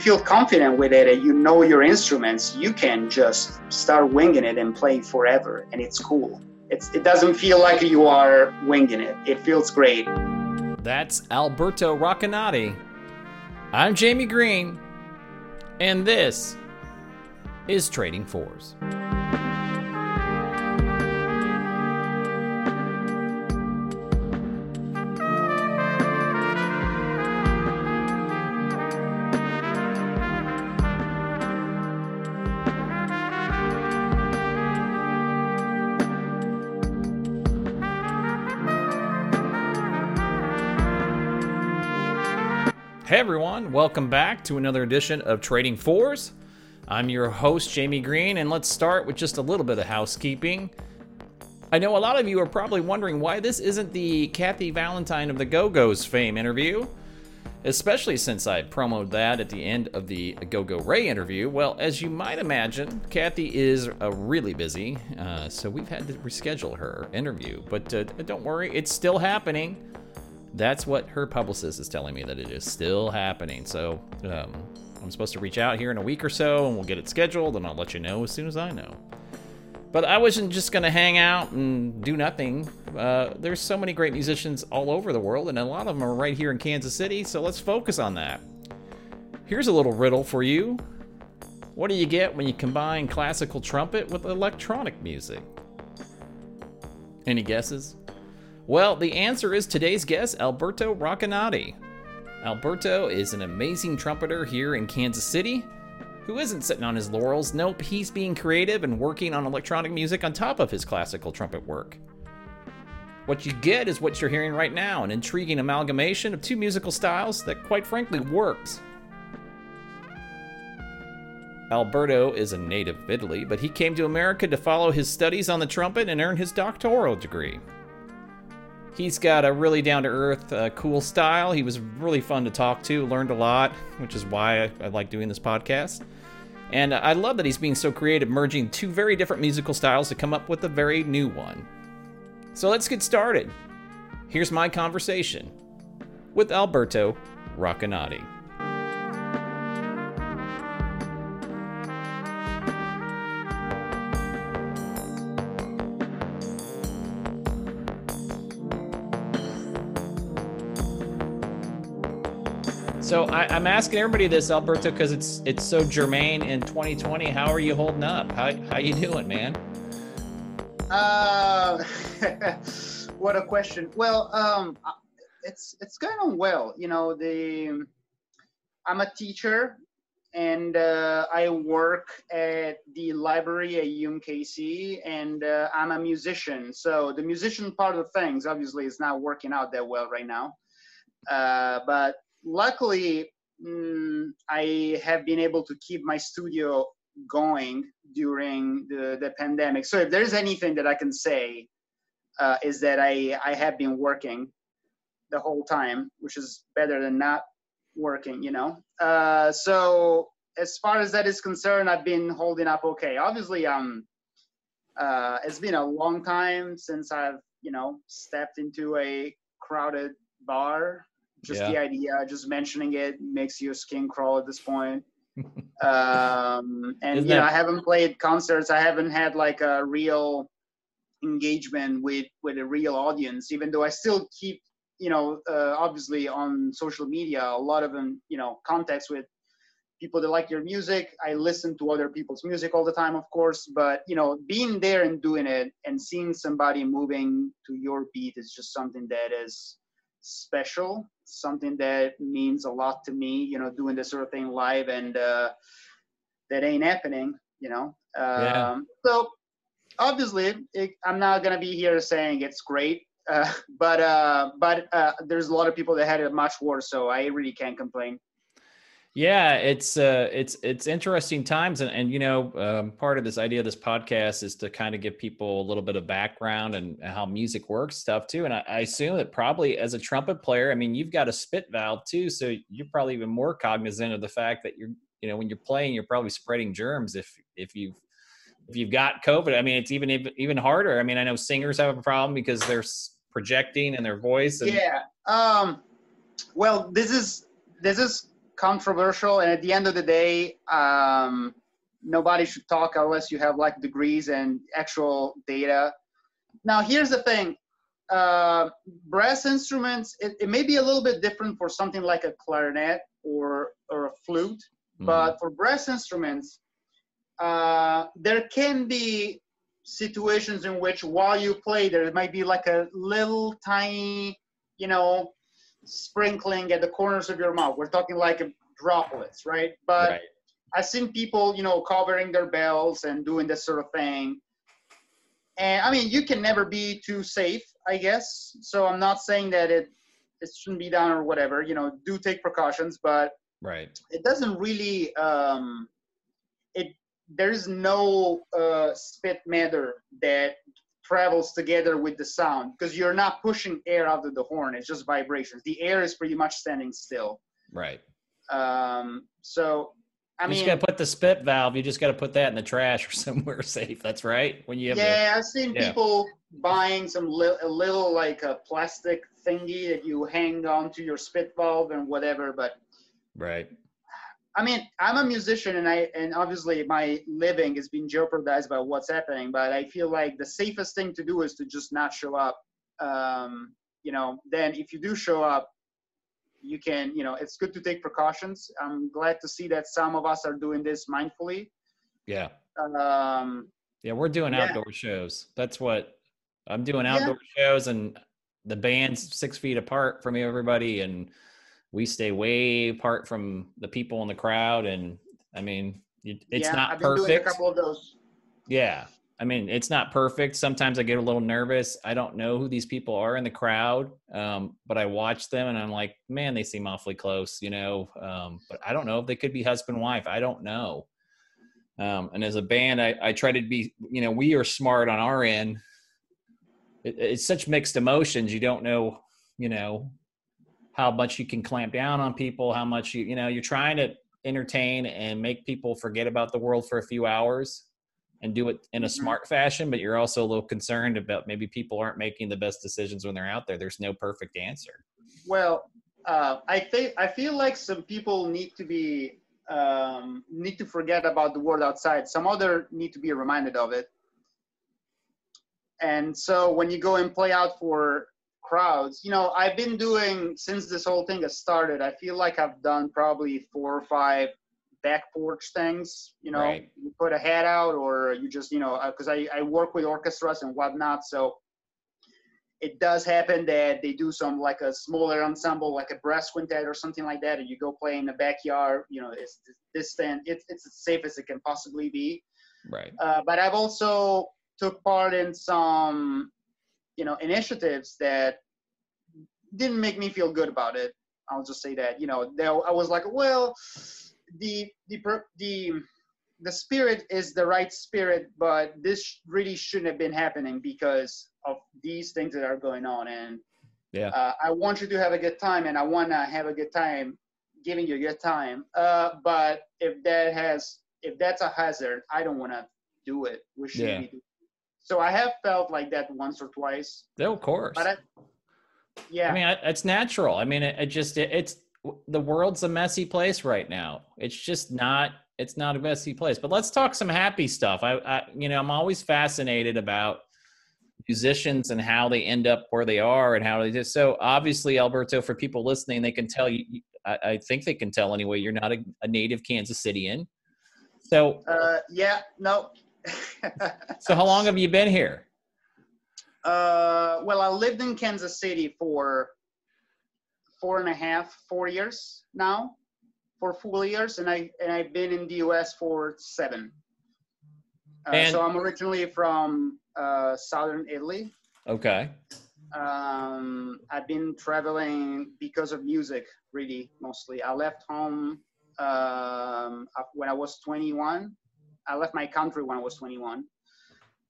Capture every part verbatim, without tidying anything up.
feel confident with it and you know your instruments, you can just start winging it and play forever, and it's cool. It's, it doesn't feel like you are winging it. It feels great. That's Alberto Roccanati. I'm Jamie Green, and this is Trading Fours. Hey everyone, welcome back to another edition of Trading Fours. I'm your host, Jamie Green, and let's start with just a little bit of housekeeping. I know a lot of you are probably wondering why this isn't the Kathy Valentine of the Go-Go's fame interview, especially since I promoted that at the end of the Go-Go Ray interview. Well, as you might imagine, Kathy is uh, really busy, uh, so we've had to reschedule her interview. But uh, don't worry, it's still happening. That's what her publicist is telling me, that it is still happening. So um, I'm supposed to reach out here in a week or so, and we'll get it scheduled, and I'll let you know as soon as I know. But I wasn't just going to hang out and do nothing. Uh, there's so many great musicians all over the world, and a lot of them are right here in Kansas City, so let's focus on that. Here's a little riddle for you. What do you get when you combine classical trumpet with electronic music? Any guesses? Well, the answer is today's guest, Alberto Roccanati. Alberto is an amazing trumpeter here in Kansas City who isn't sitting on his laurels. Nope, he's being creative and working on electronic music on top of his classical trumpet work. What you get is what you're hearing right now, an intriguing amalgamation of two musical styles that, quite frankly, works. Alberto is a native of Italy, but he came to America to follow his studies on the trumpet and earn his doctoral degree. He's got a really down-to-earth, uh, cool style. He was really fun to talk to, learned a lot, which is why I, I like doing this podcast. And I love that he's being so creative, merging two very different musical styles to come up with a very new one. So let's get started. Here's my conversation with Alberto Roccanati. So I, I'm asking everybody this, Alberto, because it's it's so germane in twenty twenty. How are you holding up? How how you doing, man? Uh, what a question. Well, um, it's it's going on well. You know, the I'm a teacher, and uh, I work at the library at U M K C, and uh, I'm a musician. So the musician part of things, obviously, is not working out that well right now, uh, but. Luckily, mm, I have been able to keep my studio going during the, the pandemic. So if there's anything that I can say uh, is that I, I have been working the whole time, which is better than not working, you know. Uh, so as far as that is concerned, I've been holding up okay. Obviously, um, uh, it's been a long time since I've, you know, stepped into a crowded bar. Just yeah. The idea, just mentioning it makes your skin crawl at this point. Um, and Isn't you know, that... I haven't played concerts. I haven't had like a real engagement with, with a real audience, even though I still keep, you know, uh, obviously on social media, a lot of them, you know, contacts with people that like your music. I listen to other people's music all the time, of course, but you know, being there and doing it and seeing somebody moving to your beat is just something that is special, something that means a lot to me, you know, doing this sort of thing live, and uh, that ain't happening, you know. Um, yeah. So obviously it, I'm not going to be here saying it's great, uh, but uh, but uh, there's a lot of people that had it much worse, so I really can't complain. Yeah, it's uh, it's it's interesting times, and, and you know, um, part of this idea of this podcast is to kind of give people a little bit of background and how music works, stuff too. And I, I assume that probably as a trumpet player, I mean, you've got a spit valve too, so you're probably even more cognizant of the fact that you're, you know, when you're playing, you're probably spreading germs if if you've if you've got COVID. I mean, it's even even harder. I mean, I know singers have a problem because they're projecting in their voice. And- yeah. Um. Well, this is this is. controversial, and at the end of the day, um, nobody should talk unless you have like degrees and actual data. Now, here's the thing. Uh, brass instruments, it, it may be a little bit different for something like a clarinet or, or a flute, mm-hmm. but for brass instruments, uh, there can be situations in which while you play, there might be like a little tiny, you know, sprinkling at the corners of your mouth. We're talking like droplets, right? But right. I've seen people, you know, covering their bells and doing this sort of thing. And I mean, you can never be too safe, I guess. So I'm not saying that it, it shouldn't be done or whatever, you know, do take precautions, but right. it doesn't really, um, it, there's no uh, spit matter that travels together with the sound, because you're not pushing air out of the horn. It's just vibrations. The air is pretty much standing still. Right. Um, so, I mean, you just got to put the spit valve. You just got to put that in the trash or somewhere safe. That's right. When you have yeah, a, I've seen yeah. people buying some li- a little like a plastic thingy that you hang on to your spit valve and whatever. But right. I mean, I'm a musician, and I and obviously my living is being jeopardized by what's happening. But I feel like the safest thing to do is to just not show up. Um, you know, then if you do show up, you can, you know, it's good to take precautions. I'm glad to see that some of us are doing this mindfully. Yeah. Um, yeah, we're doing yeah. outdoor shows. That's what I'm doing, outdoor yeah. shows, and the band's six feet apart from everybody, and we stay way apart from the people in the crowd. And I mean, it, it's yeah, not I've been perfect. Doing a couple of those. Yeah. I mean, it's not perfect. Sometimes I get a little nervous. I don't know who these people are in the crowd, um, but I watch them and I'm like, man, they seem awfully close, you know. Um, but I don't know if they could be husband and wife. I don't know. Um, and as a band, I, I try to be, you know, we are smart on our end. It, it's such mixed emotions. You don't know, you know, how much you can clamp down on people, how much, you you know, you're trying to entertain and make people forget about the world for a few hours and do it in a smart fashion, but you're also a little concerned about maybe people aren't making the best decisions when they're out there. There's no perfect answer. Well, uh, I think, I feel like some people need to be, um, need to forget about the world outside. Some other need to be reminded of it. And so when you go and play out for crowds, you know, I've been doing, since this whole thing has started, I feel like I've done probably four or five back porch things, you know, right. you put a hat out or you just, you know, because I, I work with orchestras and whatnot. So it does happen that they do some like a smaller ensemble, like a brass quintet or something like that. And you go play in the backyard, you know, it's this stand, it's, it's as safe as it can possibly be. Right. Uh, but I've also took part in some, you know, initiatives that didn't make me feel good about it. I'll just say that, you know, there, I was like, well, The, the the the spirit is the right spirit, but this really shouldn't have been happening because of these things that are going on. And yeah, uh, I want you to have a good time, and I want to have a good time giving you a good time. Uh, but if that has if that's a hazard, I don't want to do it. We shouldn't yeah. be doing it. So I have felt like that once or twice. Yeah, of course. But I, yeah, I mean, it's natural. I mean, it, it just it, it's. The world's a messy place right now. It's just not, it's not a messy place, but let's talk some happy stuff. I, I, you know, I'm always fascinated about musicians and how they end up where they are and how they do. So obviously, Alberto, for people listening, they can tell you, I, I think they can tell anyway, you're not a, a native Kansas Cityan. So, uh, yeah, no. So how long have you been here? Uh, well, I lived in Kansas City for four and a half, four years now, for full years, and I and I've been in the U S for seven. Uh, so I'm originally from uh, southern Italy. Okay. Um, I've been traveling because of music, really, mostly. I left home um, when I was twenty-one. I left my country when I was twenty-one,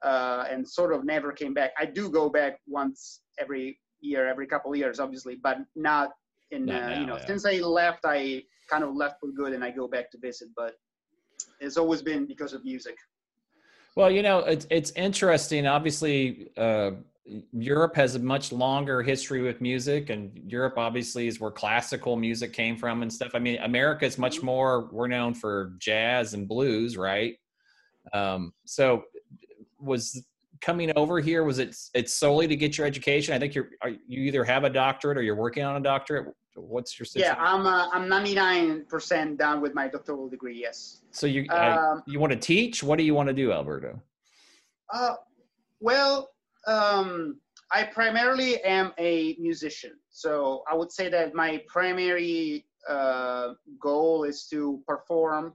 uh, and sort of never came back. I do go back once every year, every couple of years, obviously, but not. And uh, now, you know, yeah. since I left, I kind of left for good, and I go back to visit. But it's always been because of music. Well, you know, it's it's interesting. Obviously, uh, Europe has a much longer history with music, and Europe obviously is where classical music came from and stuff. I mean, America is much more, we're known for jazz and blues, right? Um, so was coming over here, was it it's solely to get your education? I think you're, are, you either have a doctorate or you're working on a doctorate. What's your situation? Yeah, I'm uh, I'm ninety-nine percent done with my doctoral degree, yes. So you um, I, you want to teach? What do you want to do, Alberto? Uh, well, um, I primarily am a musician. So I would say that my primary uh, goal is to perform.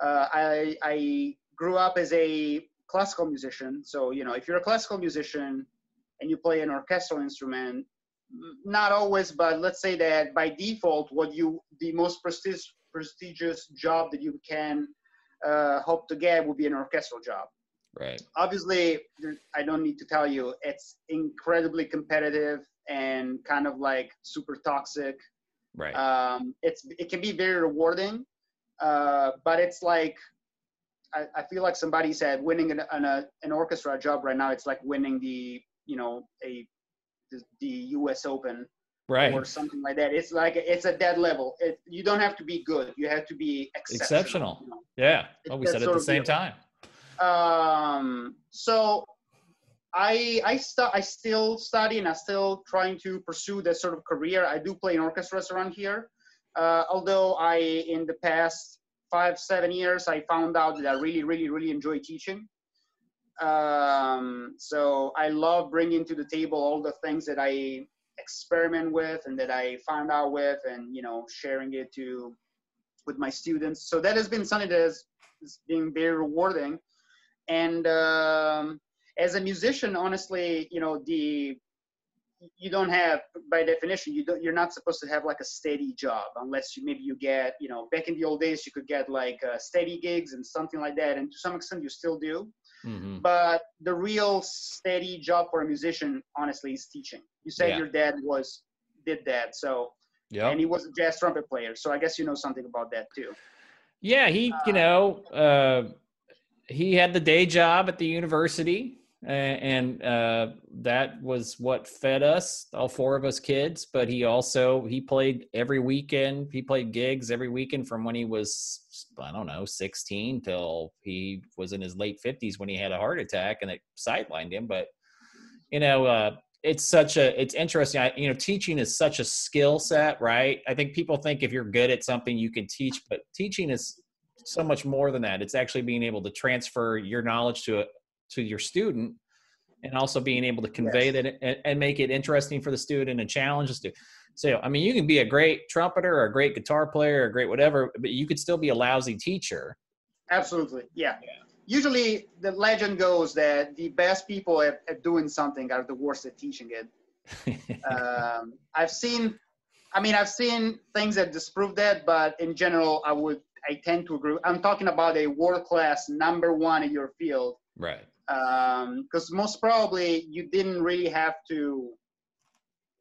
Uh, I, I grew up as a classical musician. So, you know, if you're a classical musician and you play an orchestral instrument, not always, but let's say that by default, what you, the most prestigious prestigious job that you can uh, hope to get would be an orchestral job. Right. Obviously, I don't need to tell you, it's incredibly competitive and kind of like super toxic. Right. Um, it's it can be very rewarding, uh, but it's like, I, I feel like somebody said winning an an, a, an orchestra job right now, it's like winning the, you know, a the U S Open, right, or something like that. It's like, it's at that level. It, you don't have to be good. You have to be exceptional. Exceptional. You know? Yeah. Oh, we said at the same time. Um, so I, I, stu- I still study and I'm still trying to pursue that sort of career. I do play in orchestras around here. Uh, although I, in the past five, seven years, I found out that I really, really, really enjoy teaching. Um, so I love bringing to the table all the things that I experiment with and that I found out with and, you know, sharing it to, with my students. So that has been something that has, has been very rewarding. And, um, as a musician, honestly, you know, the, you don't have, by definition, you don't, you're not supposed to have like a steady job unless you, maybe you get, you know, back in the old days, you could get like uh, steady gigs and something like that. And to some extent you still do. Mm-hmm. But the real steady job for a musician, honestly, is teaching. You said yeah. your dad was did that, so yeah, and he was a jazz trumpet player. So I guess you know something about that too. Yeah, he, uh, you know, uh, he had the day job at the university, and uh, that was what fed us, all four of us kids. But he also he played every weekend. He played gigs every weekend from when he was, I don't know, sixteen till he was in his late fifties when he had a heart attack and it sidelined him. But, you know, uh, it's such a, it's interesting. I, you know, teaching is such a skill set, right? I think people think if you're good at something you can teach, but teaching is so much more than that. It's actually being able to transfer your knowledge to, a, to your student and also being able to convey yes. that and, and make it interesting for the student and challenge the student. So, I mean, you can be a great trumpeter or a great guitar player or a great whatever, but you could still be a lousy teacher. Absolutely, yeah. yeah. Usually the legend goes that the best people at, at doing something are the worst at teaching it. um, I've seen, I mean, I've seen things that disprove that, but in general, I would, I tend to agree. I'm talking about a world-class number one in your field. Right. Um, 'cause most probably you didn't really have to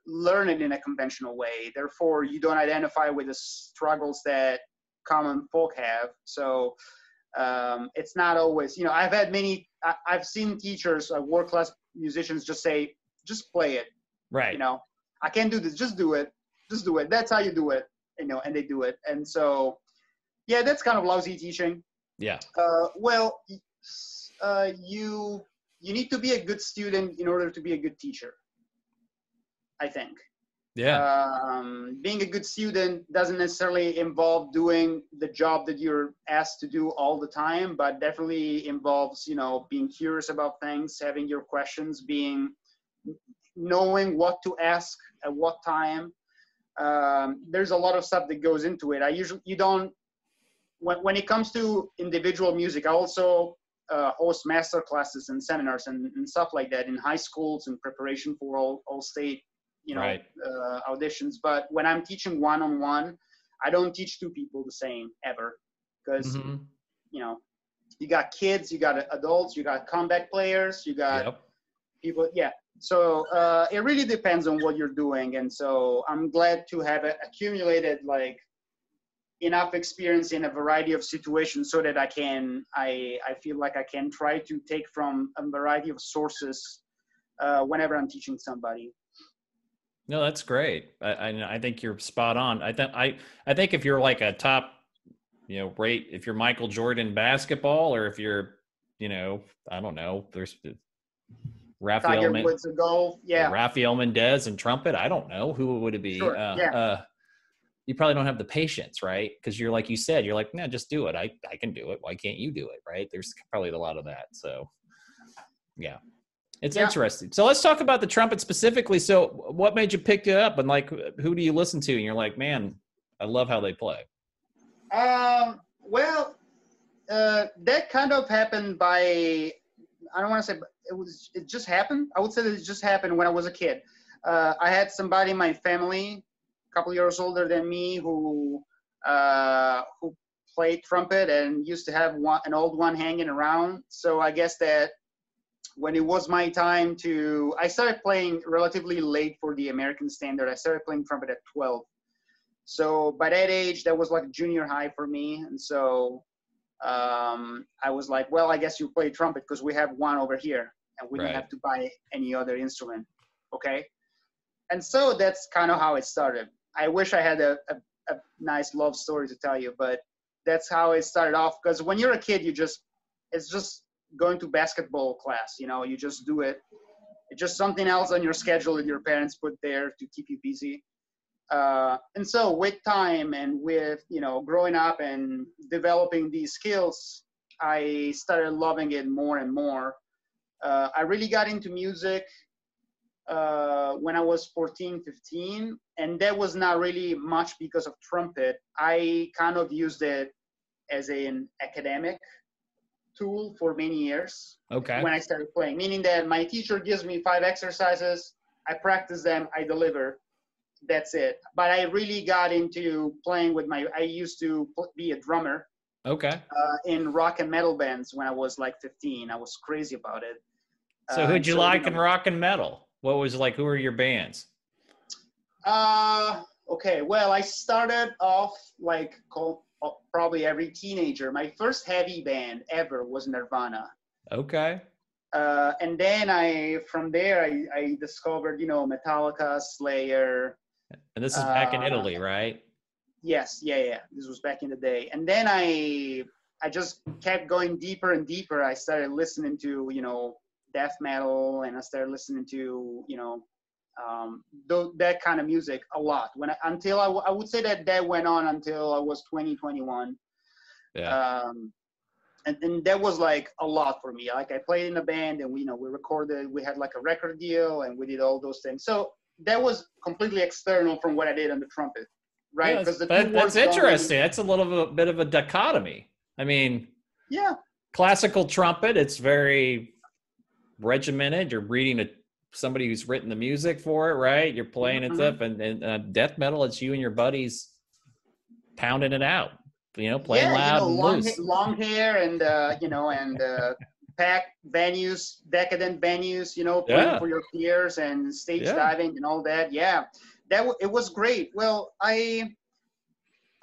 learn it in a conventional way. Therefore, you don't identify with the struggles that common folk have. So um, it's not always, you know, I've had many, I, I've seen teachers, uh, world-class musicians just say, just play it. Right. You know, I can't do this. Just do it. Just do it. That's how you do it. You know, and they do it. And so, yeah, that's kind of lousy teaching. Yeah. Uh, well, uh, you, you need to be a good student in order to be a good teacher, I think. Yeah. Um, being a good student doesn't necessarily involve doing the job that you're asked to do all the time, but definitely involves, you know, being curious about things, having your questions, being, knowing what to ask at what time. Um, there's a lot of stuff that goes into it. I usually, you don't, when, when it comes to individual music, I also uh, host master classes and seminars and, and stuff like that in high schools in preparation for all, all state, you know, right. uh, auditions. But when I'm teaching one-on-one, I don't teach two people the same ever because, mm-hmm. you know, you got kids, you got adults, you got comeback players, you got yep. people. Yeah. So uh, it really depends on what you're doing. And so I'm glad to have accumulated like enough experience in a variety of situations so that I can, I, I feel like I can try to take from a variety of sources uh, whenever I'm teaching somebody. No, that's great. I, I, I think you're spot on. I think I I think if you're like a top, you know, rate, if you're Michael Jordan basketball, or if you're, you know, I don't know, there's Rafael Tiger Woods of golf, yeah, Rafael Mendez and trumpet. I don't know who would it be. Sure. Uh, yeah. uh, you probably don't have the patience, right? Because you're like you said, you're like, no, just do it. I I can do it. Why can't you do it, right? There's probably a lot of that. So, yeah. It's yeah. interesting. So let's talk about the trumpet specifically. So what made you pick it up, and like, who do you listen to? And you're like, man, I love how they play. Um, well, uh, that kind of happened by, I don't want to say, but it was, it just happened. I would say that it just happened when I was a kid. Uh, I had somebody in my family, a couple years older than me, who, uh, who played trumpet and used to have one, an old one hanging around. So I guess that, when it was my time to, I started playing relatively late for the American standard. I started playing trumpet at twelve. So by that age, that was like junior high for me. And so um, I was like, well, I guess you play trumpet because we have one over here and we right. don't have to buy any other instrument. Okay. And so that's kind of how it started. I wish I had a, a, a nice love story to tell you, but that's how it started off. Because when you're a kid, you just, it's just, going to basketball class, you know, you just do it. It's just something else on your schedule that your parents put there to keep you busy. Uh, and so with time and with, you know, growing up and developing these skills, I started loving it more and more. Uh, I really got into music uh, when I was fourteen, fifteen, and that was not really much because of trumpet. I kind of used it as an academic tool for many years. Okay. When I started playing, meaning that my teacher gives me five exercises, I practice them, I deliver, that's it. But I really got into playing with my, I used to be a drummer. Okay. Uh, in rock and metal bands when I was like fifteen. I was crazy about it. So uh, who'd you so, like you know, in rock and metal? What was like, who were your bands? Uh, okay. Well, I started off like called probably every teenager. My first heavy band ever was Nirvana. Okay. Uh, and then I, from there, I, I discovered, you know, Metallica, Slayer. And this is back uh, in Italy, right? Yes. Yeah. Yeah. This was back in the day. And then I, I just kept going deeper and deeper. I started listening to, you know, death metal, and I started listening to, you know, um th- that kind of music a lot when I, until I, w- I would say that that went on until I was twenty, twenty-one. Yeah. um and, and that was like a lot for me. Like I played in a band, and we, you know, we recorded, we had like a record deal, and we did all those things. So that was completely external from what I did on the trumpet, right? Because yeah, that, that's interesting. That's a little bit, bit of a dichotomy. I mean, yeah, classical trumpet, it's very regimented. You're reading a somebody who's written the music for it, right? You're playing mm-hmm. it up, and, and uh, death metal, it's you and your buddies pounding it out, you know, playing yeah, loud, you know, and long, loose. Ha- long hair and, uh, you know, and uh, packed venues, decadent venues, you know, playing yeah. for your peers and stage yeah. diving and all that. Yeah, that w- it was great. Well, I,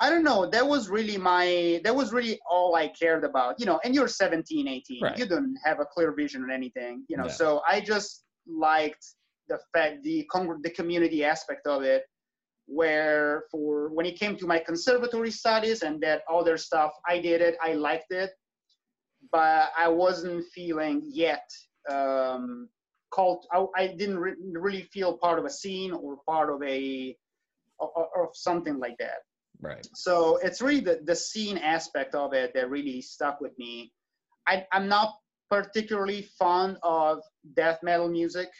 I don't know. That was really my, that was really all I cared about, you know, and you're seventeen, eighteen, right. You don't have a clear vision or anything, you know, yeah. so I just liked the fact the con- the community aspect of it, where for when it came to my conservatory studies and that other stuff, I did it, I liked it, but I wasn't feeling yet um called. I, I didn't re- really feel part of a scene or part of a or, or something like that, right? So it's really the, the scene aspect of it that really stuck with me. I, I'm not particularly fond of death metal music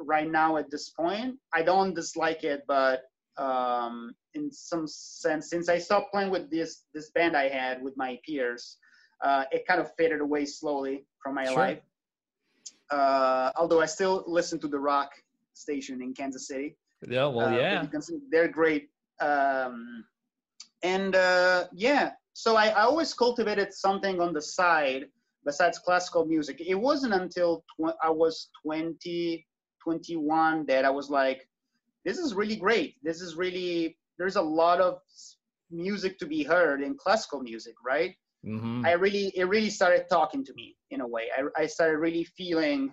right now at this point. I don't dislike it, but um, in some sense, since I stopped playing with this this band I had with my peers, uh, it kind of faded away slowly from my sure. life. Uh, although I still listen to the rock station in Kansas City. Yeah, well, uh, yeah. They're great. Um, and uh, yeah, so I, I always cultivated something on the side besides classical music. It wasn't until tw- I was twenty, twenty-one that I was like, this is really great. This is really, there's a lot of music to be heard in classical music, right? Mm-hmm. I really, it really started talking to me in a way. I, I started really feeling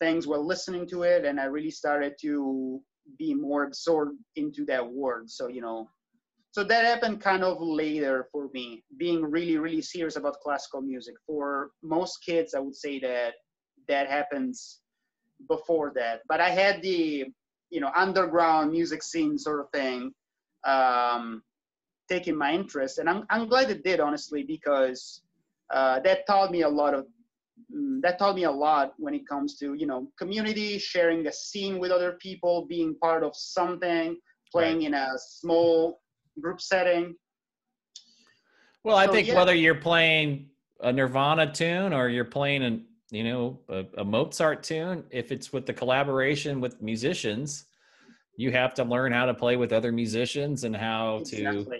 things while listening to it, and I really started to be more absorbed into that world. So, you know, so that happened kind of later for me, being really, really serious about classical music. For most kids, I would say that that happens before that. But I had the, you know, underground music scene sort of thing um, taking my interest. And I'm, I'm glad it did, honestly, because uh, that taught me a lot of, that taught me a lot when it comes to, you know, community, sharing a scene with other people, being part of something, playing right. in a small group setting. Well, I so, think yeah. whether you're playing a Nirvana tune or you're playing, an, you know, a, a Mozart tune, if it's with the collaboration with musicians, you have to learn how to play with other musicians and how exactly. to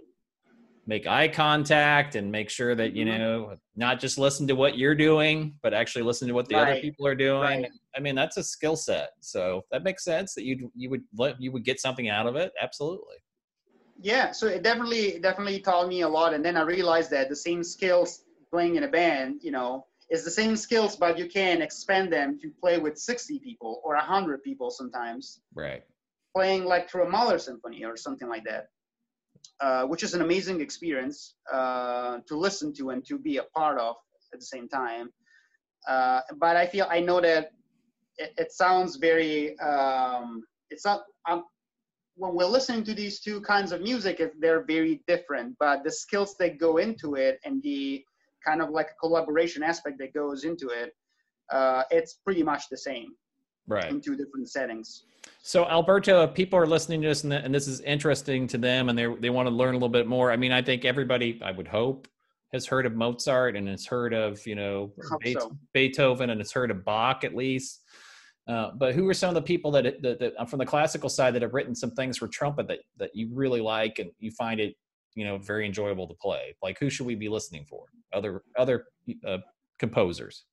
make eye contact and make sure that, you know, not just listen to what you're doing, but actually listen to what the right. other people are doing. Right. I mean, that's a skill set. So that makes sense that you you would let, you would get something out of it. Absolutely. Yeah. So it definitely, definitely taught me a lot. And then I realized that the same skills playing in a band, you know, is the same skills, but you can expand them to play with sixty people or a hundred people sometimes. Right. Playing like through a Mahler symphony or something like that. Uh, which is an amazing experience uh, to listen to and to be a part of at the same time. Uh, but I feel, I know that it, it sounds very, um, it's not, um, when we're listening to these two kinds of music, they're very different, but the skills that go into it and the kind of like a collaboration aspect that goes into it, uh, it's pretty much the same. Right. In two different settings. So Alberto, if people are listening to this and, th- and this is interesting to them and they they want to learn a little bit more, I mean, I think everybody, I would hope, has heard of Mozart and has heard of, you know, Be- so. Beethoven and has heard of Bach at least. Uh, but who are some of the people that, that, that from the classical side that have written some things for trumpet that, that you really like and you find it, you know, very enjoyable to play? Like, who should we be listening for? Other, other uh, composers?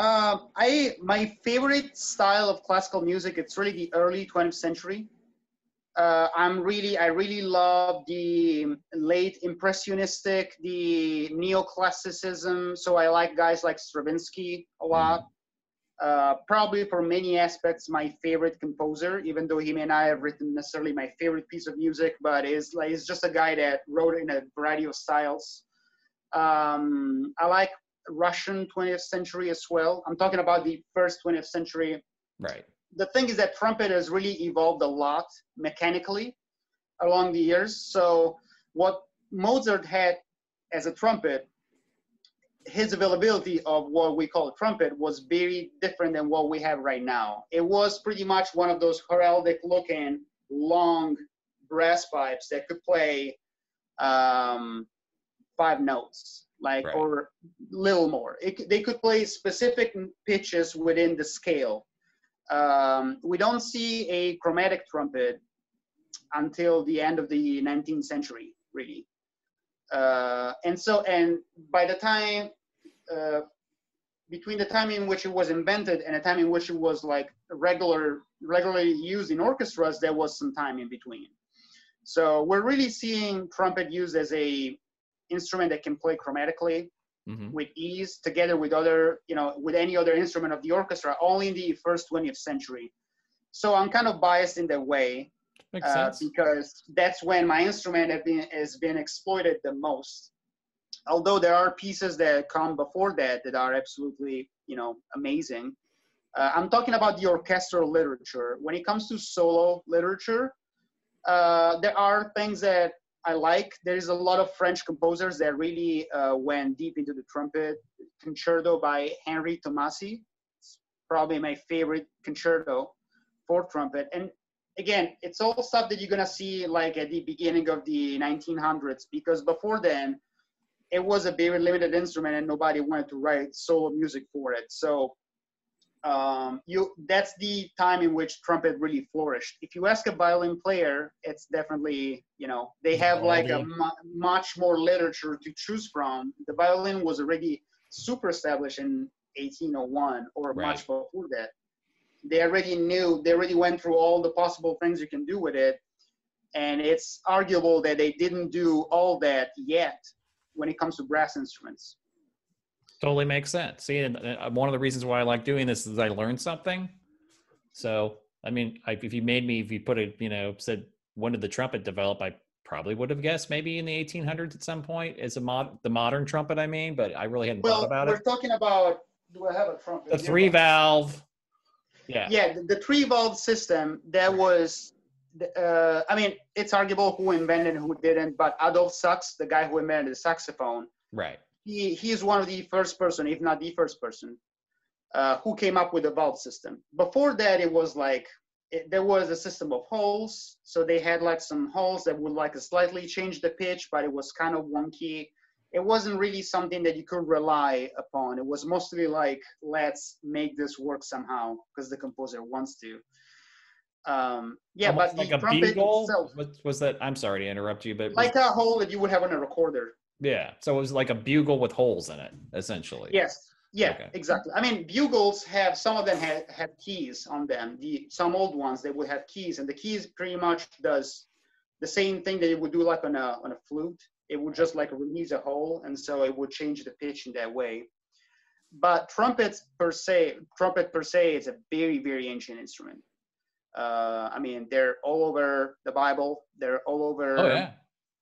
Uh, I, my favorite style of classical music, it's really the early twentieth century. Uh, I'm really, I really love the late impressionistic, the neoclassicism. So I like guys like Stravinsky a lot. Uh, probably for many aspects, my favorite composer, even though he may not have written necessarily my favorite piece of music, but is like, he's just a guy that wrote in a variety of styles. Um, I like Russian twentieth century as well. I'm talking about the first twentieth century. Right. The thing is that trumpet has really evolved a lot mechanically along the years. So what Mozart had as a trumpet, his availability of what we call a trumpet was very different than what we have right now. It was pretty much one of those heraldic looking long brass pipes that could play um, five notes. Like, right. or little more. It, they could play specific pitches within the scale. Um, we don't see a chromatic trumpet until the end of the nineteenth century, really. Uh, and so, and by the time, uh, between the time in which it was invented and the time in which it was like regular, regularly used in orchestras, there was some time in between. So we're really seeing trumpet used as a instrument that can play chromatically mm-hmm. with ease together with other, you know, with any other instrument of the orchestra, only in the first twentieth century. So I'm kind of biased in that way Makes uh, sense. Because that's when my instrument have been, has been exploited the most. Although there are pieces that come before that that are absolutely, you know, amazing. Uh, I'm talking about the orchestral literature. When it comes to solo literature, uh, there are things that I like. There's a lot of French composers that really uh, went deep into the trumpet. Concerto by Henri Tomasi. It's probably my favorite concerto for trumpet. And again, it's all stuff that you're going to see like at the beginning of the nineteen hundreds, because before then, it was a very limited instrument and nobody wanted to write solo music for it. So um, you that's the time in which trumpet really flourished. If you ask a violin player, it's definitely, you know, they have like a mu- much more literature to choose from. The violin was already super established in eighteen oh one or right. much before that. They already knew, they already went through all the possible things you can do with it. And it's arguable that they didn't do all that yet when it comes to brass instruments. Totally makes sense. See, and one of the reasons why I like doing this is I learned something. So, I mean, I, if you made me, if you put a, you know, said, when did the trumpet develop? I probably would have guessed maybe in the eighteen hundreds at some point as a mod, the modern trumpet, I mean, but I really hadn't well, thought about we're it. We're talking about, do I have a trumpet? The three valve. Yeah. Yeah. The, the three valve system that was, uh, I mean, it's arguable who invented and who didn't, but Adolf Sax, the guy who invented the saxophone. Right. He, he is one of the first person, if not the first person, uh, who came up with the valve system. Before that, it was like, it, there was a system of holes. So they had like some holes that would like slightly change the pitch, but it was kind of wonky. It wasn't really something that you could rely upon. It was mostly like, let's make this work somehow because the composer wants to. Um, yeah, almost but like the a trumpet beagle? Itself. What was that? I'm sorry to interrupt you, but like was... a hole that you would have on a recorder. Yeah, so it was like a bugle with holes in it, essentially. Yes, yeah, okay. Exactly. I mean, bugles have, some of them had, had keys on them. The, some old ones, they would have keys, and the keys pretty much does the same thing that it would do like on a, on a flute. It would just like release a hole, and so it would change the pitch in that way. But trumpets per se, trumpet per se is a very, very ancient instrument. Uh, I mean, they're all over the Bible. They're all over oh, yeah.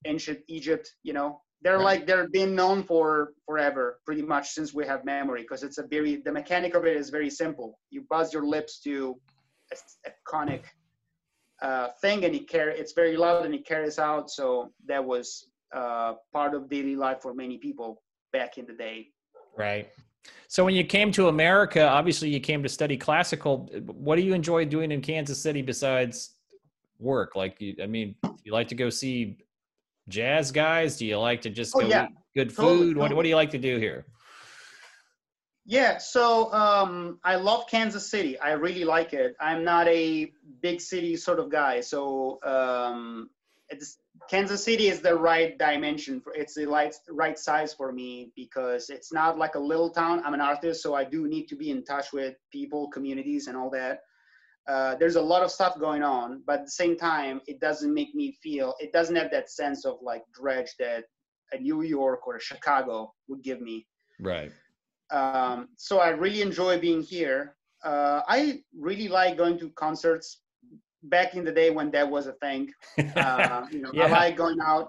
ancient Egypt, you know. They're like, they're been known for forever, pretty much since we have memory, because it's a very, the mechanic of it is very simple. You buzz your lips to a, a conic uh, thing, and it car- it's very loud and it carries out. So that was uh, part of daily life for many people back in the day. Right. So when you came to America, obviously you came to study classical. What do you enjoy doing in Kansas City besides work? Like, you, I mean, you like to go see jazz guys? Do you like to just oh, go yeah. eat good food? Totally, totally. What, what do you like to do here? Yeah, so um, I love Kansas City. I really like it. I'm not a big city sort of guy. So um, it's, Kansas City is the right dimension. For, it's the right, right size for me because it's not like a little town. I'm an artist, so I do need to be in touch with people, communities, and all that. Uh, there's a lot of stuff going on, but at the same time, it doesn't make me feel, it doesn't have that sense of like dredge that a New York or a Chicago would give me. Right. Um, so I really enjoy being here. Uh, I really like going to concerts back in the day when that was a thing. Uh, you know, yeah. I like going out.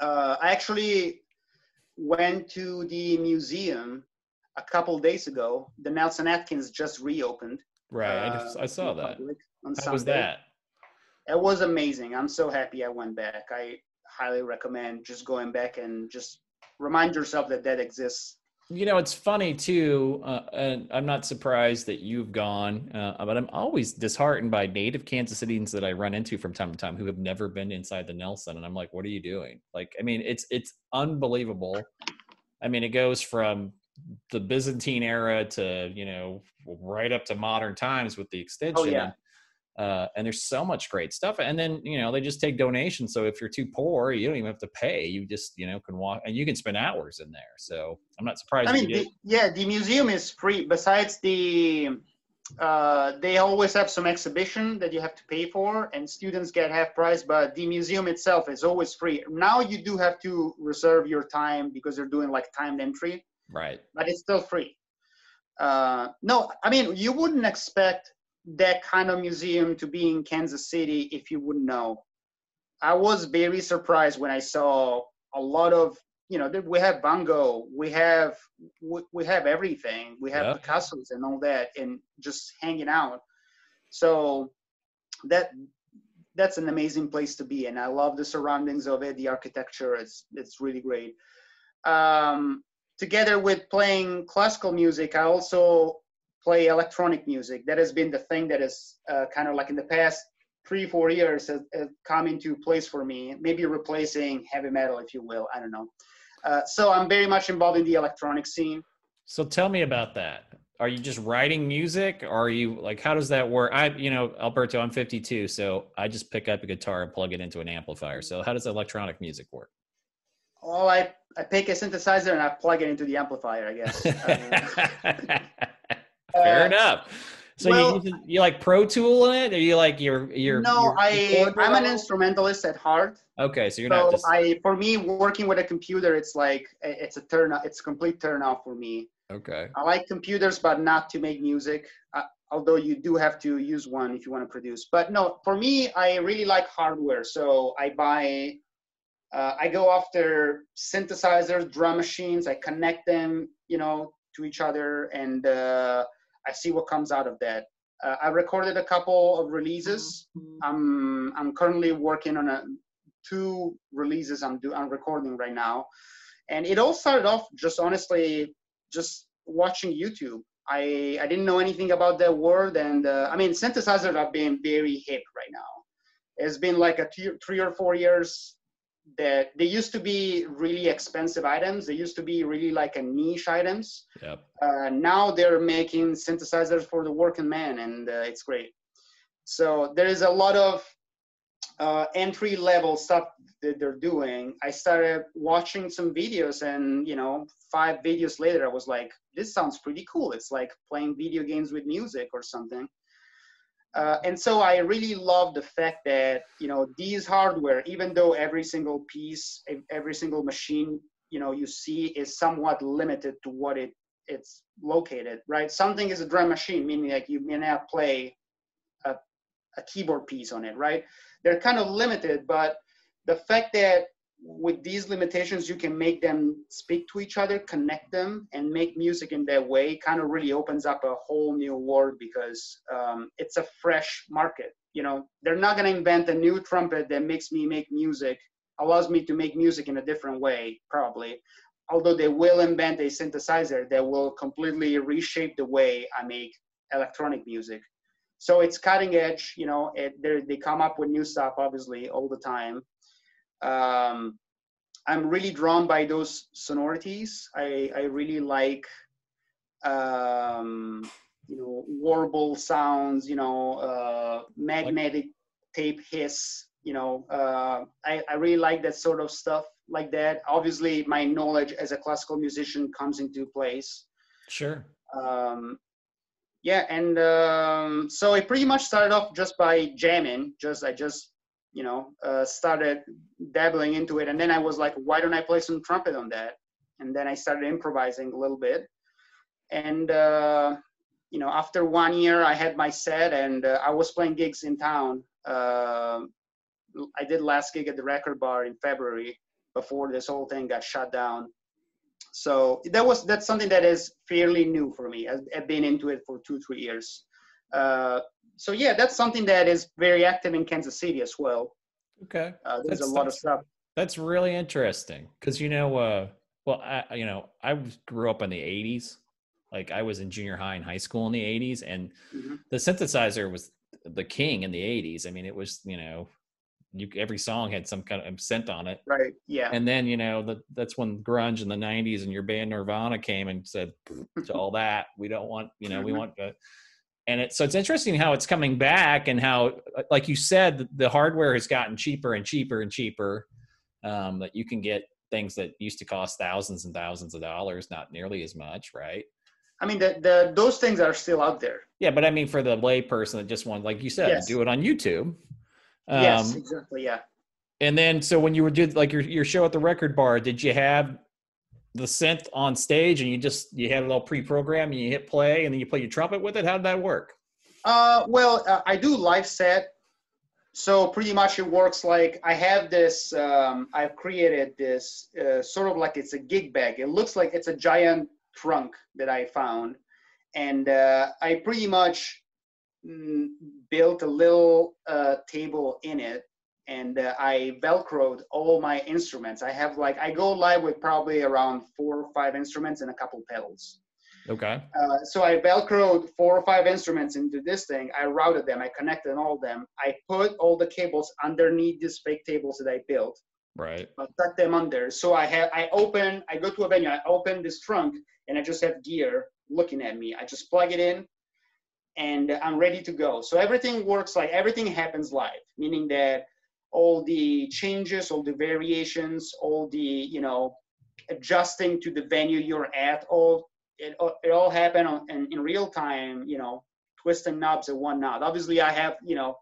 Uh, I actually went to the museum a couple days ago. The Nelson Atkins just reopened. Right, uh, I, just, I saw that. How was that? It was amazing. I'm so happy I went back. I highly recommend just going back and just remind yourself that that exists. You know, it's funny too, uh, and I'm not surprised that you've gone, uh, but I'm always disheartened by native Kansas Cityans that I run into from time to time who have never been inside the Nelson, and I'm like, what are you doing? Like, I mean, it's it's unbelievable. I mean, it goes from the Byzantine era to, you know, right up to modern times with the extension. Oh, yeah. Uh, and there's so much great stuff. And then, you know, they just take donations. So if you're too poor, you don't even have to pay. You just, you know, can walk and you can spend hours in there. So I'm not surprised. I mean, you the, yeah, the museum is free. Besides the, uh, they always have some exhibition that you have to pay for and students get half price, but the museum itself is always free. Now you do have to reserve your time because they're doing like timed entry. Right. But it's still free. Uh, no, I mean, you wouldn't expect that kind of museum to be in Kansas City if you wouldn't know. I was very surprised when I saw a lot of, you know, we have Van Gogh, we have, we, we have everything. We have yep. Picasso's and all that and just hanging out. So that that's an amazing place to be. And I love the surroundings of it. The architecture, it's, it's really great. Um, Together with playing classical music, I also play electronic music. That has been the thing that is uh, kind of like in the past three, four years has, has come into place for me, maybe replacing heavy metal, if you will. I don't know. Uh, so I'm very much involved in the electronic scene. So tell me about that. Are you just writing music? Or are you like, how does that work? I, you know, Alberto, I'm fifty-two, so I just pick up a guitar and plug it into an amplifier. So how does electronic music work? Oh, I, I pick a synthesizer and I plug it into the amplifier, I guess. Fair uh, enough. So well, you, you like Pro Tool in it? Are you like your your? No, your I I'm an instrumentalist at heart. Okay, so you're so not. Just... I for me working with a computer, it's like it's a turn. It's a complete turn off for me. Okay. I like computers, but not to make music. Uh, although you do have to use one if you want to produce. But no, for me, I really like hardware. So I buy. Uh, I go after synthesizers, drum machines. I connect them, you know, to each other, and uh, I see what comes out of that. Uh, I recorded a couple of releases. I'm I'm currently working on a, two releases. I'm do I'm recording right now, and it all started off just honestly just watching YouTube. I I didn't know anything about that world, and uh, I mean synthesizers are being very hip right now. It's been like a two, three or four years. That they used to be really expensive items. They used to be really like a niche items. Yep. Uh, now they're making synthesizers for the working man, and uh, it's great. So there is a lot of uh, entry level stuff that they're doing. I started watching some videos, and you know, five videos later, I was like, "This sounds pretty cool." It's like playing video games with music or something. Uh, and so I really love the fact that, you know, these hardware, even though every single piece, every single machine, you know, you see is somewhat limited to what it it's located, right? Something is a drum machine, meaning like you may not play a, a keyboard piece on it, right? They're kind of limited, but the fact that with these limitations, you can make them speak to each other, connect them, and make music in that way kind of really opens up a whole new world because um, it's a fresh market. You know, they're not going to invent a new trumpet that makes me make music, allows me to make music in a different way, probably. Although they will invent a synthesizer that will completely reshape the way I make electronic music. So it's cutting edge, you know, it, they come up with new stuff, obviously, all the time. Um, I'm really drawn by those sonorities. I, I really like, um, you know, warble sounds, you know, uh, magnetic tape hiss, you know, uh, I, I really like that sort of stuff like that. Obviously my knowledge as a classical musician comes into place. Sure. Um, yeah. And, um, so I pretty much started off just by jamming, just, I just, you know, uh, started dabbling into it. And then I was like, why don't I play some trumpet on that? And then I started improvising a little bit. And, uh, you know, after one year I had my set and uh, I was playing gigs in town. Uh, I did last gig at the Record Bar in February before this whole thing got shut down. So that was, that's something that is fairly new for me. I've, I've been into it for two, three years. Uh, So yeah, that's something that is very active in Kansas City as well. Okay, uh, there's that's, a lot of stuff. That's really interesting because you know, uh, well, I you know, I grew up in the eighties. Like I was in junior high and high school in the eighties, and mm-hmm. the synthesizer was the king in the eighties. I mean, it was you know, you every song had some kind of synth on it. Right. Yeah. And then you know, the, that's when grunge in the nineties and your band Nirvana came and said to all that, we don't want you know, mm-hmm. we want the. And it, so it's interesting how it's coming back and how, like you said, the hardware has gotten cheaper and cheaper and cheaper, um, that you can get things that used to cost thousands and thousands of dollars, not nearly as much, right? I mean, the, the those things are still out there. Yeah, but I mean, for the lay person that just wanted, like you said, yes. do it on YouTube. Um, yes, exactly, yeah. And then, so when you were doing, like your, your show at the Record Bar, did you have the synth on stage and you just, you had it all pre-programmed and you hit play and then you play your trumpet with it? How did that work? Uh, well, uh, I do live set. So pretty much it works like I have this, um, I've created this uh, sort of like it's a gig bag. It looks like it's a giant trunk that I found. And uh, I pretty much mm, built a little uh, table in it. And uh, I Velcroed all my instruments. I have like, I go live with probably around four or five instruments and a couple pedals. Okay. Uh, so I Velcroed four or five instruments into this thing. I routed them. I connected all of them. I put all the cables underneath these fake tables that I built. Right. I tucked them under. So I have, I open, I go to a venue, I open this trunk and I just have gear looking at me. I just plug it in. And I'm ready to go. So everything works like everything happens live, meaning that all the changes, all the variations, all the, you know, adjusting to the venue you're at, all, it, it all happened on, in, in real time, you know, twisting knobs and whatnot. Obviously, I have, you know,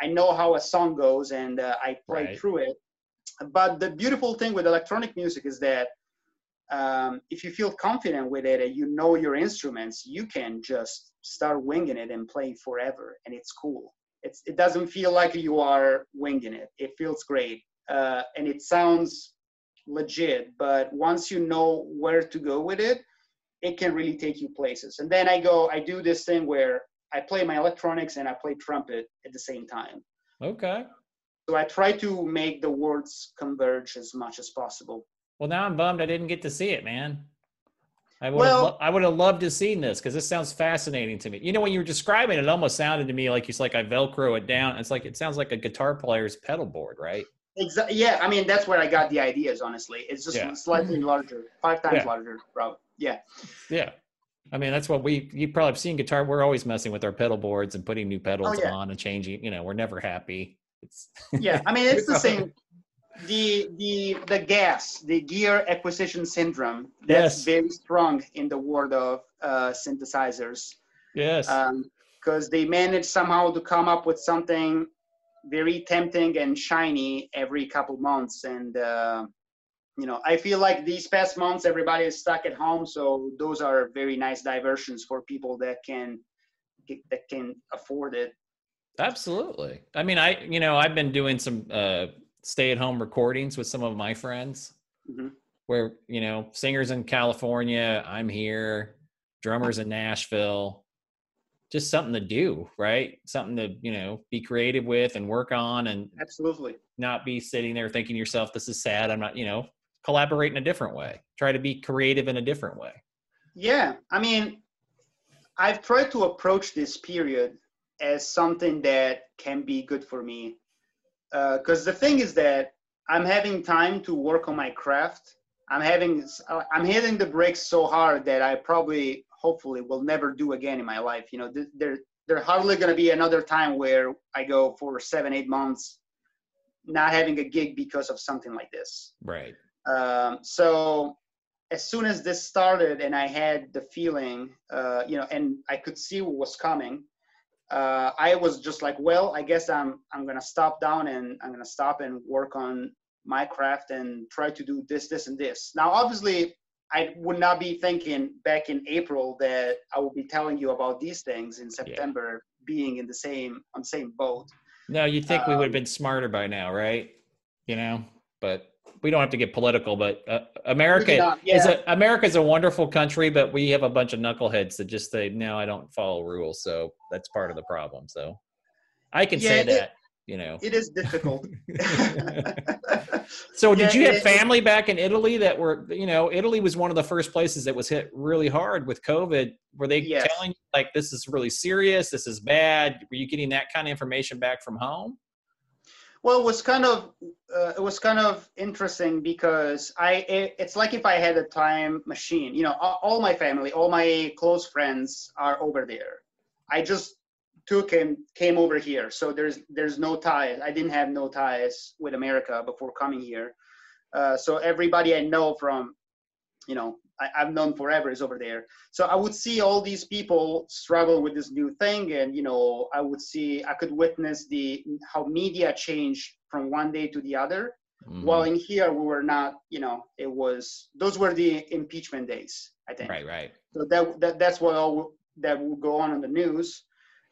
I know how a song goes, and uh, I play right. through it. But the beautiful thing with electronic music is that um, if you feel confident with it and you know your instruments, you can just start winging it and play forever, and it's cool. It's, it doesn't feel like you are winging it. It feels great, uh, and it sounds legit, but once you know where to go with it, it can really take you places. And then I go, I do this thing where I play my electronics and I play trumpet at the same time. Okay. So I try to make the words converge as much as possible. Well, now I'm bummed I didn't get to see it, man. I would well, have lo- I would have loved to have seen this, because this sounds fascinating to me. You know, when you were describing it, it almost sounded to me like it's like I Velcro it down. It's like, it sounds like a guitar player's pedal board, right? Exactly. Yeah. I mean, that's where I got the ideas, honestly. It's just yeah. slightly larger, five times yeah. larger, probably. Yeah. Yeah. I mean, that's what we, you probably have seen guitar. We're always messing with our pedal boards and putting new pedals oh, yeah. on and changing, you know, we're never happy. It's yeah. I mean, it's the same. The, the, the gas, the gear acquisition syndrome, that's yes. very strong in the world of uh, synthesizers. Yes. Um, 'cause they manage somehow to come up with something very tempting and shiny every couple months. And, uh, you know, I feel like these past months, everybody is stuck at home. So those are very nice diversions for people that can, that can afford it. Absolutely. I mean, I, you know, I've been doing some uh, stay at home recordings with some of my friends mm-hmm. where, you know, singers in California, I'm here, drummers in Nashville, just something to do, right? Something to, you know, be creative with and work on, and absolutely not be sitting there thinking to yourself, this is sad. I'm not, you know, collaborate in a different way. Try to be creative in a different way. Yeah. I mean, I've tried to approach this period as something that can be good for me. Uh, 'cause the thing is that I'm having time to work on my craft. I'm having, I'm hitting the brakes so hard that I probably hopefully will never do again in my life. You know, th- there, there hardly going to be another time where I go for seven, eight months, not having a gig because of something like this. Right. Um, so as soon as this started and I had the feeling, uh, you know, and I could see what was coming, uh, I was just like, well, I guess I'm, I'm going to stop down and I'm going to stop and work on my craft and try to do this, this, and this. Now, obviously, I would not be thinking back in April that I will be telling you about these things in September yeah. being in the same, on the same boat. No, you'd think um, we would have been smarter by now, right? You know, but we don't have to get political, but uh, America yeah. is a, America's a wonderful country, but we have a bunch of knuckleheads that just say, no, I don't follow rules. So that's part of the problem. So I can yeah, say it, that, you know, it is difficult. So did yeah, you have family back in Italy that were, you know, Italy was one of the first places that was hit really hard with COVID. Were they yes. telling you like, this is really serious, this is bad? Were you getting that kind of information back from home? Well, it was kind of, uh, it was kind of interesting because I, it, it's like if I had a time machine, you know, all my family, all my close friends are over there. I just took and came over here. So there's there's no ties. I didn't have no ties with America before coming here. Uh, so everybody I know from, you know, I, I've known forever is over there. So I would see all these people struggle with this new thing. And, you know, I would see, I could witness the how media changed from one day to the other. Mm-hmm. While in here, we were not, you know, it was, those were the impeachment days, I think. Right, right. So that, that that's what all that would go on in the news.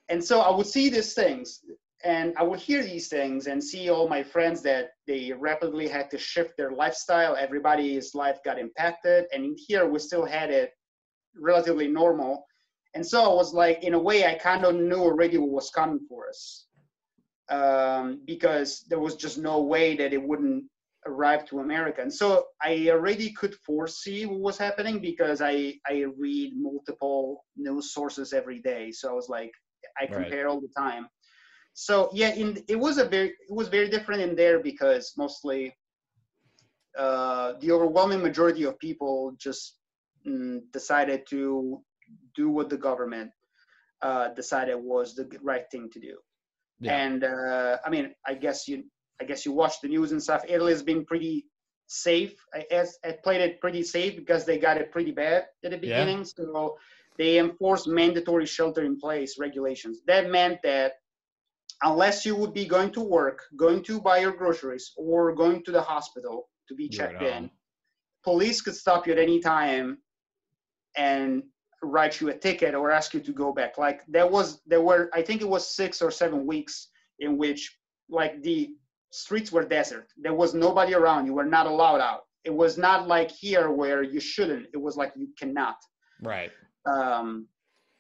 And so I would see these things and I would hear these things and see all my friends that they rapidly had to shift their lifestyle. Everybody's life got impacted. And in here, we still had it relatively normal. And so I was like, in a way, I kind of knew already what was coming for us um, because there was just no way that it wouldn't arrive to America. And so I already could foresee what was happening because I, I read multiple news sources every day. So I was like, I compare right. all the time. So yeah, in, it was a very, it was very different in there because mostly uh, the overwhelming majority of people just mm, decided to do what the government uh, decided was the right thing to do. Yeah. And uh, I mean, I guess you, I guess you watch the news and stuff. Italy has been pretty safe. I, I played it pretty safe because they got it pretty bad at the beginning. Yeah. So they enforced mandatory shelter-in-place regulations. That meant that unless you would be going to work, going to buy your groceries, or going to the hospital to be checked right in, police could stop you at any time and write you a ticket or ask you to go back. Like there was, there were, I think it was six or seven weeks in which like the streets were desert. There was nobody around. You were not allowed out. It was not like here where you shouldn't. It was like you cannot. Right. Um,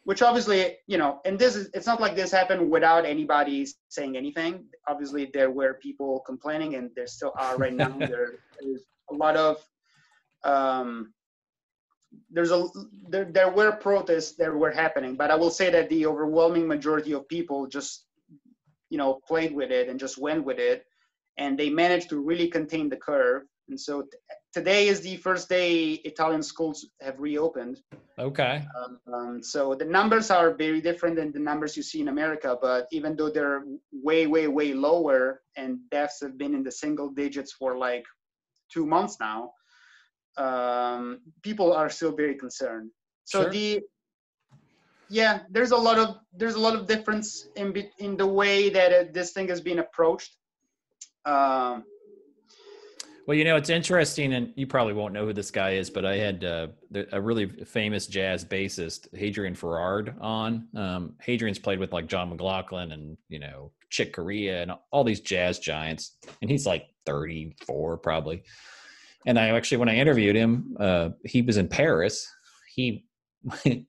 which obviously, you know, and this is, it's not like this happened without anybody saying anything. Obviously there were people complaining and there still are right now. there, there's a lot of, um, there's a, there, there were protests that were happening, but I will say that the overwhelming majority of people just, you know, played with it and just went with it. And they managed to really contain the curve. And so t- today is the first day Italian schools have reopened. Okay. Um, um, so the numbers are very different than the numbers you see in America, but even though they're way, way, way lower and deaths have been in the single digits for like two months now, um, people are still very concerned. So sure. the, yeah, there's a lot of, there's a lot of difference in, be- in the way that uh, this thing has been approached. Um, Well, you know, it's interesting, and you probably won't know who this guy is, but I had uh, a really famous jazz bassist, Hadrien Ferrard, on. Um, Hadrien's played with like John McLaughlin and, you know, Chick Corea and all these jazz giants, and he's like thirty-four probably. And I actually, when I interviewed him, uh, he was in Paris. He,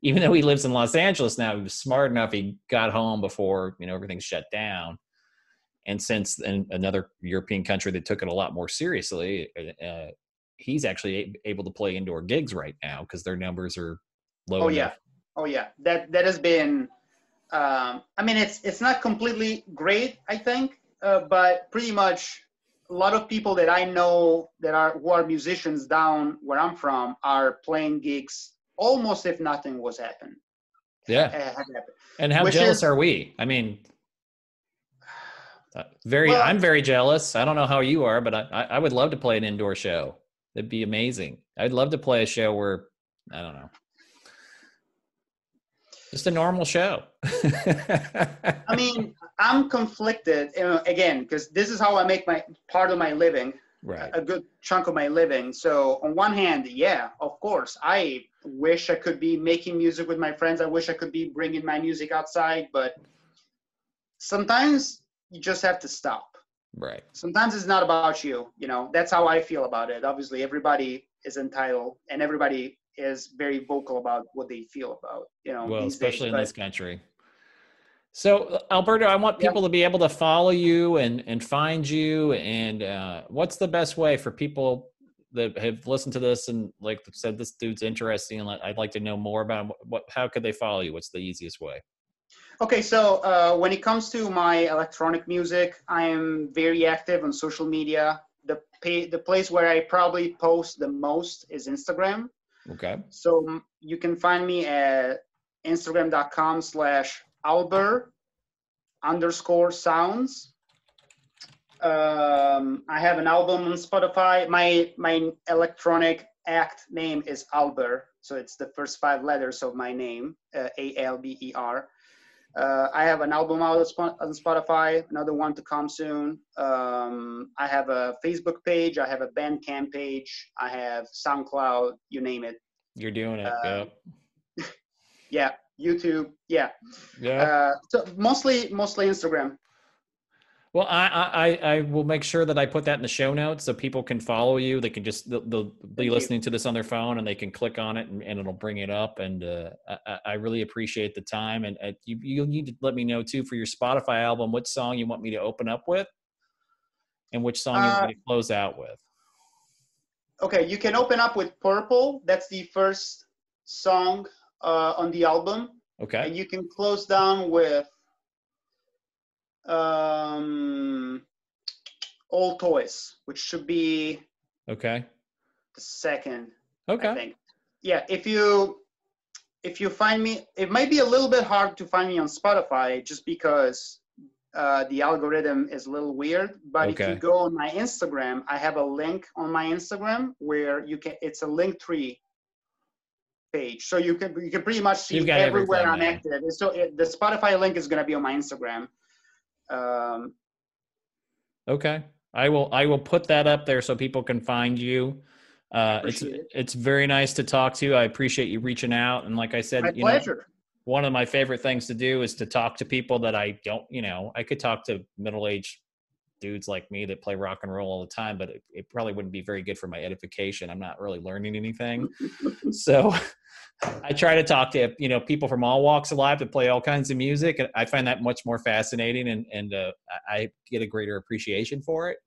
even though he lives in Los Angeles now, he was smart enough. He got home before, you know, everything shut down. And since then, another European country that took it a lot more seriously, uh, he's actually able to play indoor gigs right now because their numbers are low. Oh, enough. yeah. Oh, yeah. That that has been, um, I mean, it's it's not completely great, I think, uh, but pretty much a lot of people that I know that are who are musicians down where I'm from are playing gigs almost if nothing was happened. Yeah. Uh, and how Which jealous is, are we? I mean... Uh, very, well, I'm very jealous. I don't know how you are, but I, I, I would love to play an indoor show. That'd be amazing. I'd love to play a show where, I don't know, just a normal show. I mean, I'm conflicted, you know, again, because this is how I make my part of my living, right? A, a good chunk of my living. So on one hand, yeah, of course, I wish I could be making music with my friends. I wish I could be bringing my music outside, but sometimes you just have to stop. Right. Sometimes it's not about you, you know, that's how I feel about it. Obviously everybody is entitled and everybody is very vocal about what they feel about, you know, well, especially days, in but... this country. So Alberto, I want people yeah. to be able to follow you and, and find you. And uh, what's the best way for people that have listened to this and like said, this dude's interesting and I'd like to know more about him. What, how could they follow you? What's the easiest way? Okay, so uh, when it comes to my electronic music, I am very active on social media. The pay, the place where I probably post the most is Instagram. Okay. So you can find me at instagram.com slash Alber underscore sounds. Um, I have an album on Spotify. My, my electronic act name is Alber. So it's the first five letters of my name, uh, A L B E R. Uh, I have an album out on Spotify, another one to come soon. Um, I have a Facebook page. I have a Bandcamp page. I have SoundCloud, you name it. You're doing it. Uh, yeah. yeah. YouTube. Yeah. Yeah. Uh, so mostly, mostly Instagram. Well, I, I, I will make sure that I put that in the show notes so people can follow you. They can just, they'll, they'll be listening to this on their phone and they can click on it and, and it'll bring it up. And uh, I, I really appreciate the time. And uh, you, you'll need to let me know too for your Spotify album, what song you want me to open up with and which song uh, you want me to close out with. Okay. You can open up with Purple. That's the first song uh, on the album. Okay. And you can close down with um Old Toys, which should be okay the second okay I think. yeah if you if you find me, it might be a little bit hard to find me on Spotify just because uh the algorithm is a little weird, but okay. If you go on my Instagram, I have a link on my Instagram where you can, it's a link tree page, so you can you can pretty much see everywhere I'm man. active. So it, the Spotify link is going to be on my Instagram. Um, okay, I will I will put that up there so people can find you. Uh, it's it. it's very nice to talk to you. I appreciate you reaching out, and like I said, my you pleasure. Know, one of my favorite things to do is to talk to people that I don't, you know, I could talk to middle-aged dudes like me that play rock and roll all the time, but it, it probably wouldn't be very good for my edification. I'm not really learning anything. So I try to talk to, you know, people from all walks of life that play all kinds of music. And I find that much more fascinating, and, and uh, I get a greater appreciation for it.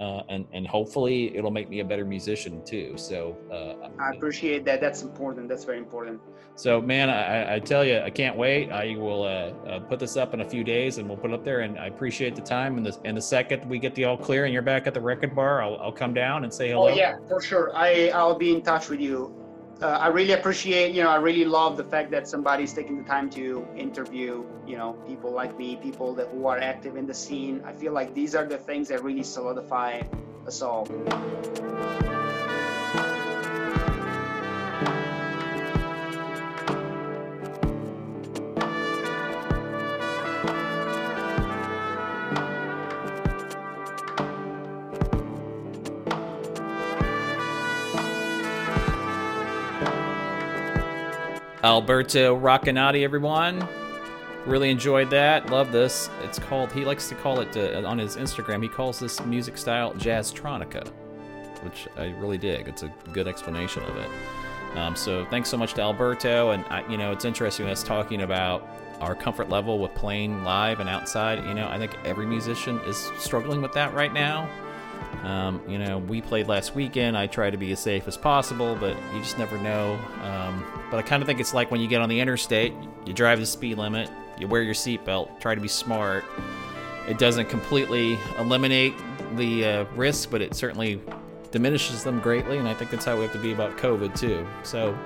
Uh, and, and hopefully it'll make me a better musician too. So uh, I appreciate that. That's important. That's very important. So, man, I, I tell you, I can't wait. I will uh, uh, put this up in a few days, and we'll put it up there. And I appreciate the time. And the and the second we get the all clear and you're back at the record bar, I'll, I'll come down and say hello. Oh yeah, for sure. I I'll be in touch with you. Uh, I really appreciate. You know, I really love the fact that somebody's taking the time to interview. You know, people like me, people that who are active in the scene. I feel like these are the things that really solidify us all. Alberto Roccanati, everyone. Really enjoyed that. Love this. It's called, he likes to call it uh, on his Instagram, he calls this music style jazztronica, which I really dig. It's a good explanation of it. Um, so thanks so much to Alberto. And, I, you know, it's interesting us talking about our comfort level with playing live and outside. You know, I think every musician is struggling with that right now. Um, you know, we played last weekend. I try to be as safe as possible, but you just never know. Um, but I kind of think it's like when you get on the interstate, you drive the speed limit, you wear your seatbelt, try to be smart. It doesn't completely eliminate the uh, risk, but it certainly diminishes them greatly. And I think that's how we have to be about COVID too. So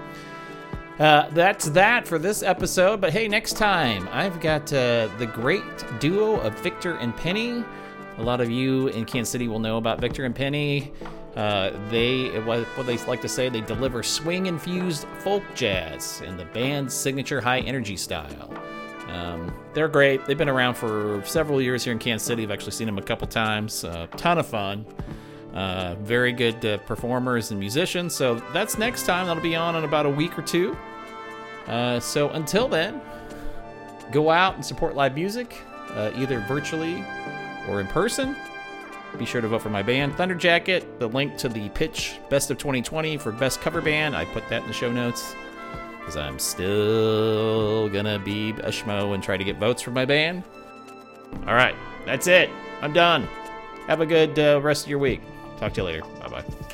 uh, that's that for this episode. But hey, next time I've got uh, the great duo of Victor and Penny. A lot of you in Kansas City will know about Victor and Penny. Uh, they, what they like to say, they deliver swing-infused folk jazz in the band's signature high-energy style. Um, they're great. They've been around for several years here in Kansas City. I've actually seen them a couple times. A uh, ton of fun. Uh, very good uh, performers and musicians. So that's next time. That'll be on in about a week or two. Uh, so until then, go out and support live music, uh, either virtually or in person. Be sure to vote for my band, Thunder Jacket. The link to the pitch, Best of twenty twenty for Best Cover Band, I put that in the show notes, because I'm still gonna be a schmo and try to get votes for my band. All right, that's it. I'm done. Have a good uh, rest of your week. Talk to you later. Bye-bye.